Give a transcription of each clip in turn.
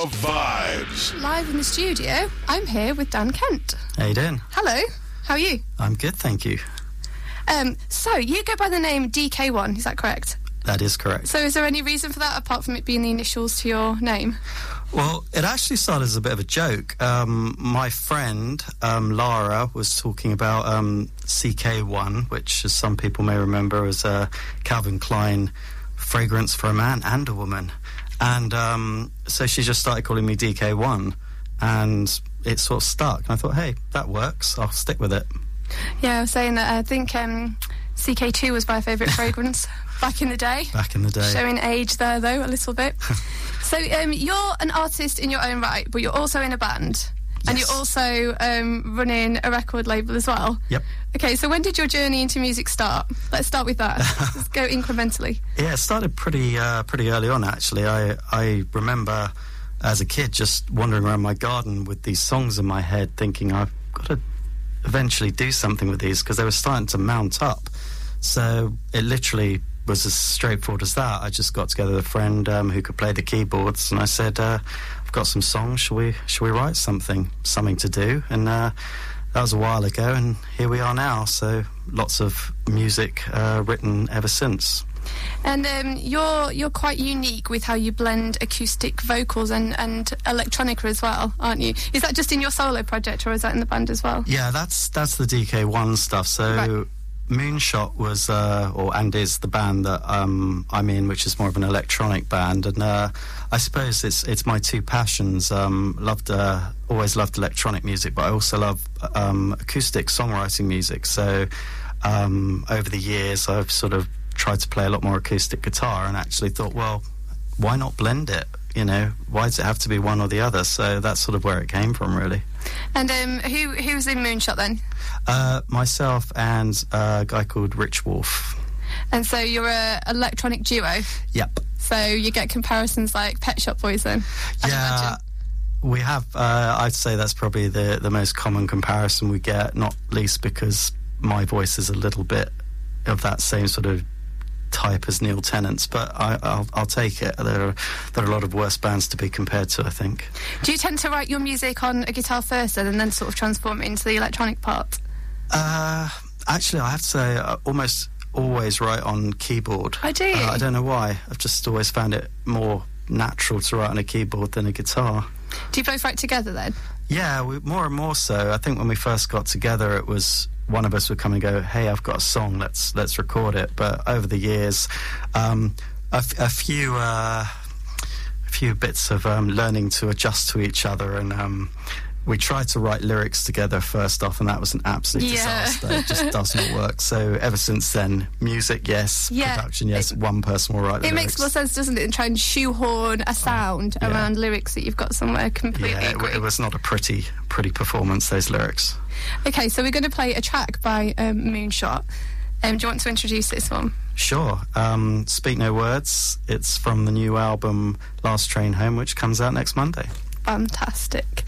Raw Vibes. Live in the studio, I'm here with Dan Kent. How you doing? Hello, how are you? I'm good, thank you. So, you go by the name DK1, is that correct? That is correct. So is there any reason for that, apart from it being the initials to your name? Well, it actually started as a bit of a joke. My friend, Lara, was talking about CK1, which, as some people may remember, was a Calvin Klein fragrance for a man and a woman. And so she just started calling me DK1, and it sort of stuck. And I thought, hey, that works. I'll stick with it. Yeah, I was saying that I think CK2 was my favourite fragrance. Back in the day. Back in the day. Showing age there, though, a little bit. So you're an artist in your own right, but you're also in a band. Yes. And you're also running a record label as well. Yep. Okay, so when did your journey into music start? Let's start with that. Let's go incrementally. Yeah, it started pretty early on, actually. I remember as a kid just wandering around my garden with these songs in my head, thinking I've got to eventually do something with these, because they were starting to mount up. So it literally was as straightforward as that. I just got together with a friend who could play the keyboards, and I said, I've got some songs, shall we write something to do? And that was a while ago, and here we are now. So lots of music written ever since. And you're quite unique with how you blend acoustic vocals and electronica as well, aren't you? Is that just in your solo project, or is that in the band as well? Yeah, that's the DK1 stuff. So right. Moonshot was, is the band that I'm in, which is more of an electronic band, and I suppose it's my two passions. Always loved electronic music, but I also love acoustic songwriting music. So over the years, I've sort of tried to play a lot more acoustic guitar, and actually thought, well, why not blend it? You know, why does it have to be one or the other? So that's sort of where it came from, really. And who's in Moonshot then? Myself and a guy called Rich Wolf. And so you're an electronic duo? Yep. So you get comparisons like Pet Shop Boys then? Yeah, we have. I'd say that's probably the most common comparison we get, not least because my voice is a little bit of that same sort of type as Neil Tennant's, but I'll take it. There are a lot of worse bands to be compared to, I think. Do you tend to write your music on a guitar first and then sort of transform it into the electronic part? Actually, I have to say I almost always write on keyboard. I do. I don't know why. I've just always found it more natural to write on a keyboard than a guitar. Do you both write together then? Yeah, more and more so. I think when we first got together, it was one of us would come and go, hey, I've got a song, let's record it. But over the years, a few bits of learning to adjust to each other, and we tried to write lyrics together first off, and that was an absolute disaster. It just doesn't work. So ever since then, music, yes. Yeah. Production, yes. One person will write the lyrics. It makes more sense, doesn't it, and try and shoehorn a sound around lyrics that you've got somewhere completely. Yeah, it was not a pretty performance, those lyrics. Okay, so we're going to play a track by Moonshot. Do you want to introduce this one? Sure. Speak No Words. It's from the new album Last Train Home, which comes out next Monday. Fantastic.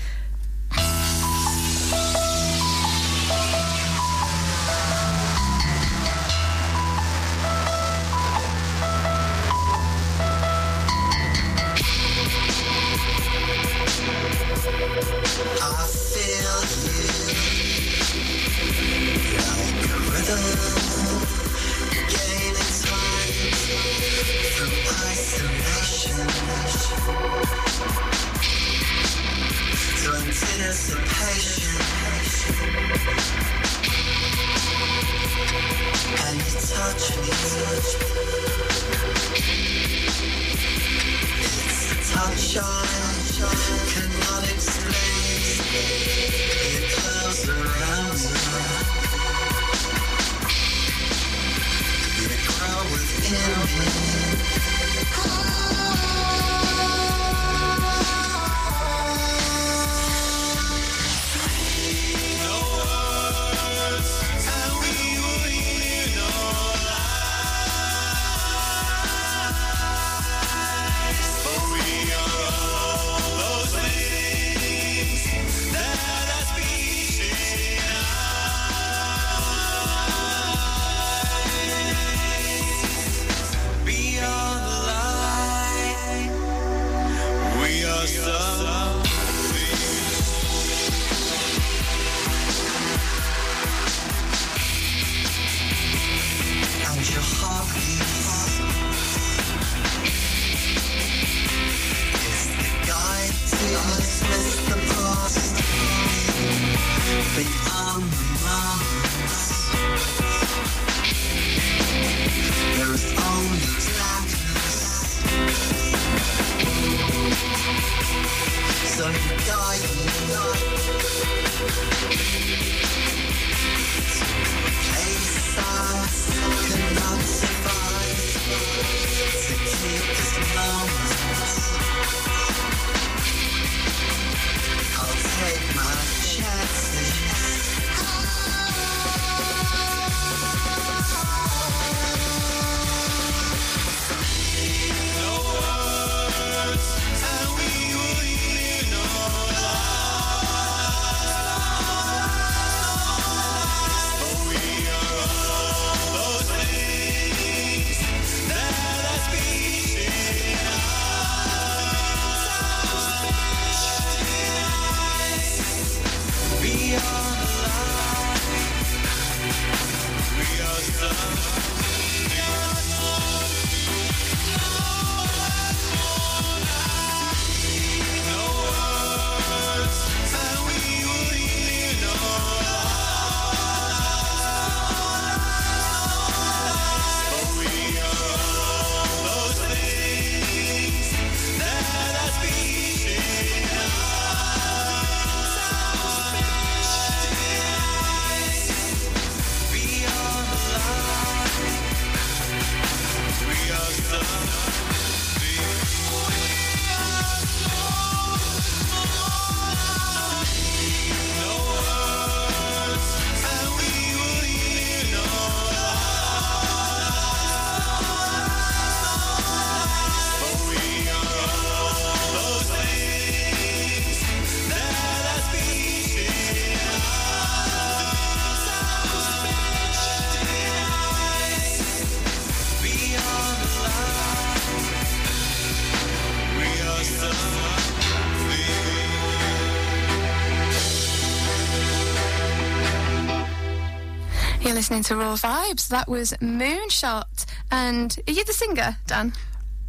Listening to Raw Vibes. That was Moonshot. And are you the singer, Dan?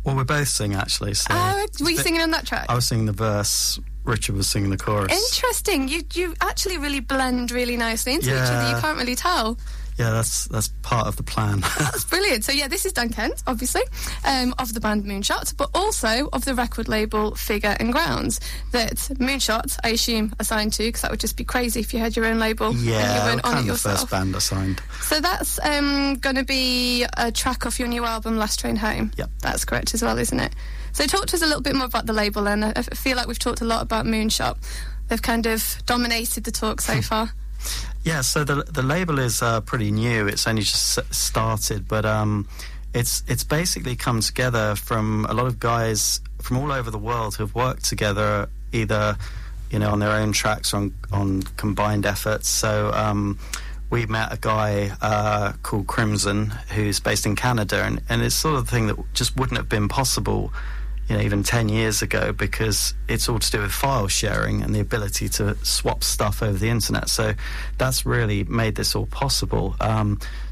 Well, we both sing, actually. So were you singing on that track? I was singing the verse. Richard was singing the chorus. Interesting. You actually really blend really nicely into each other. You can't really tell. Yeah, that's part of the plan. That's brilliant. So, yeah, this is Dan Kent, obviously, of the band Moonshot, but also of the record label Figure and Ground, that Moonshot, I assume, assigned to, because that would just be crazy if you had your own label and you weren't on it yourself. Yeah, the first band assigned. So that's going to be a track off your new album, Last Train Home. Yep. That's correct as well, isn't it? So talk to us a little bit more about the label, and I feel like we've talked a lot about Moonshot. They've kind of dominated the talk so far. Yeah, so the label is pretty new. It's only just started, but it's basically come together from a lot of guys from all over the world who have worked together, either on their own tracks or on combined efforts. So we met a guy called Crimson, who's based in Canada, and it's sort of the thing that just wouldn't have been possible, even 10 years ago, because it's all to do with file sharing and the ability to swap stuff over the internet. So that's really made this all possible.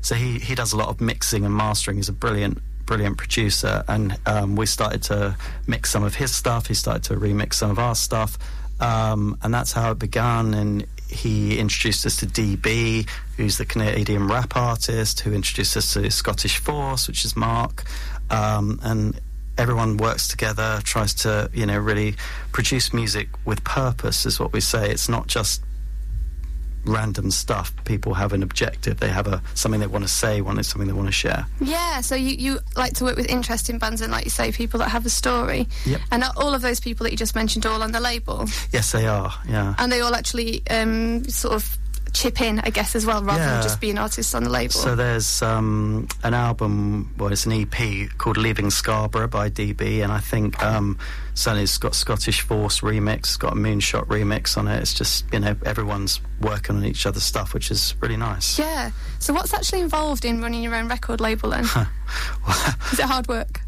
So he does a lot of mixing and mastering. He's a brilliant producer, and we started to mix some of his stuff. He started to remix some of our stuff, and that's how it began. And he introduced us to DB, who's the Canadian rap artist, who introduced us to Scottish Force, which is Mark, and everyone works together, tries to, really produce music with purpose, is what we say. It's not just random stuff. People have an objective. They have something they want to say, something they want to share. Yeah, so you like to work with interesting bands and, like you say, people that have a story. Yep. And are all of those people that you just mentioned all on the label? Yes, they are, yeah. And they all actually sort of chip in, I guess, as well, rather than just being artists on the label. So there's an album, it's an EP called Leaving Scarborough by DB, and I think certainly it's got Scottish Force remix, it's got a Moonshot remix on it. It's just, everyone's working on each other's stuff, which is really nice. Yeah. So what's actually involved in running your own record label then? Is it hard work?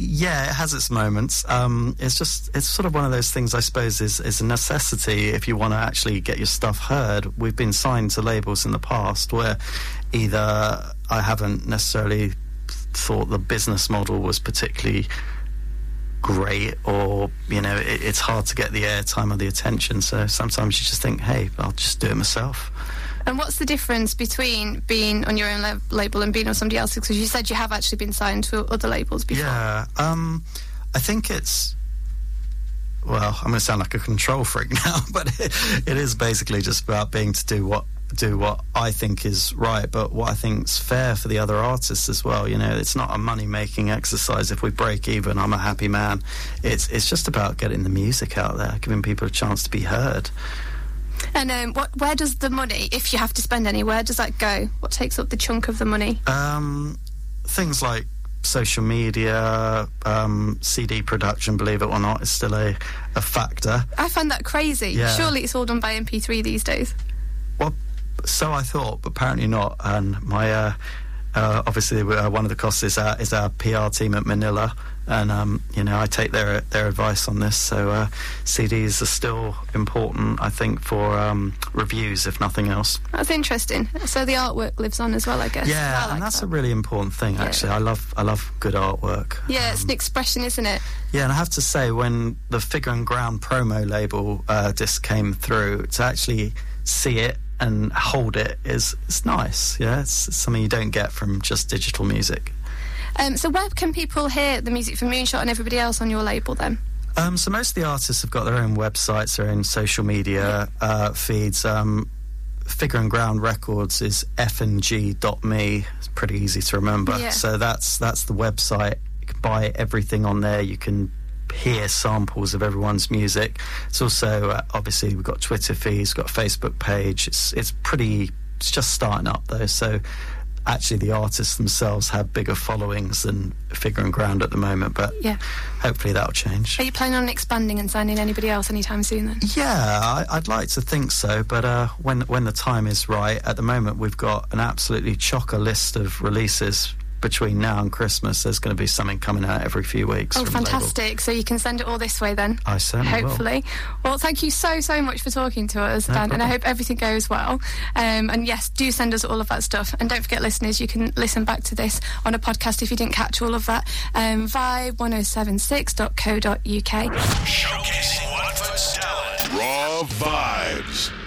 Yeah, it has its moments. It's sort of one of those things, I suppose, is a necessity if you want to actually get your stuff heard. We've been signed to labels in the past where either I haven't necessarily thought the business model was particularly great, or it's hard to get the airtime or the attention. So sometimes you just think, hey, I'll just do it myself. And what's the difference between being on your own label and being on somebody else's? Because you said you have actually been signed to other labels before. Yeah, I think it's... I'm going to sound like a control freak now, but it is basically just about being to do what do what I think is right, but what I think's fair for the other artists as well. You know, it's not a money-making exercise. If we break even, I'm a happy man. It's just about getting the music out there, giving people a chance to be heard. And where does the money, if you have to spend any, where does that go? What takes up the chunk of the money? Things like social media, CD production, believe it or not, is still a factor. I find that crazy. Yeah. Surely it's all done by MP3 these days. Well, so I thought, but apparently not. And my obviously one of the costs is our PR team at Manila, and you know, I take their advice on this. So CDs are still important, I think, for reviews, if nothing else. That's interesting. So the artwork lives on as well, I guess. Yeah, and that's a really important thing, actually. Yeah. I love good artwork. Yeah, it's an expression, isn't it? Yeah, and I have to say, when the Figure and Ground promo label disc came through, to actually see it and hold it is nice. Yeah, it's something you don't get from just digital music. So where can people hear the music for Moonshot and everybody else on your label then? So most of the artists have got their own websites, their own social media feeds. Figure and Ground Records is fng.me. It's pretty easy to remember. Yeah. So that's the website. You can buy everything on there. You can hear samples of everyone's music. It's also obviously we've got Twitter feeds, got a Facebook page. It's just starting up though, so actually the artists themselves have bigger followings than Figure and Ground at the moment, but yeah, hopefully that'll change. Are you planning on expanding and signing anybody else anytime soon then? Yeah, I'd like to think so, but when the time is right. At the moment we've got an absolutely chocker list of releases. Between now and Christmas, there's going to be something coming out every few weeks. Oh, fantastic. So you can send it all this way then. I certainly will. Hopefully. Well, thank you so, so much for talking to us, Dan, and I hope everything goes well. And yes, do send us all of that stuff. And don't forget, listeners, you can listen back to this on a podcast if you didn't catch all of that. vibe1076.co.uk. Showcasing Watford's talent. Raw Vibes.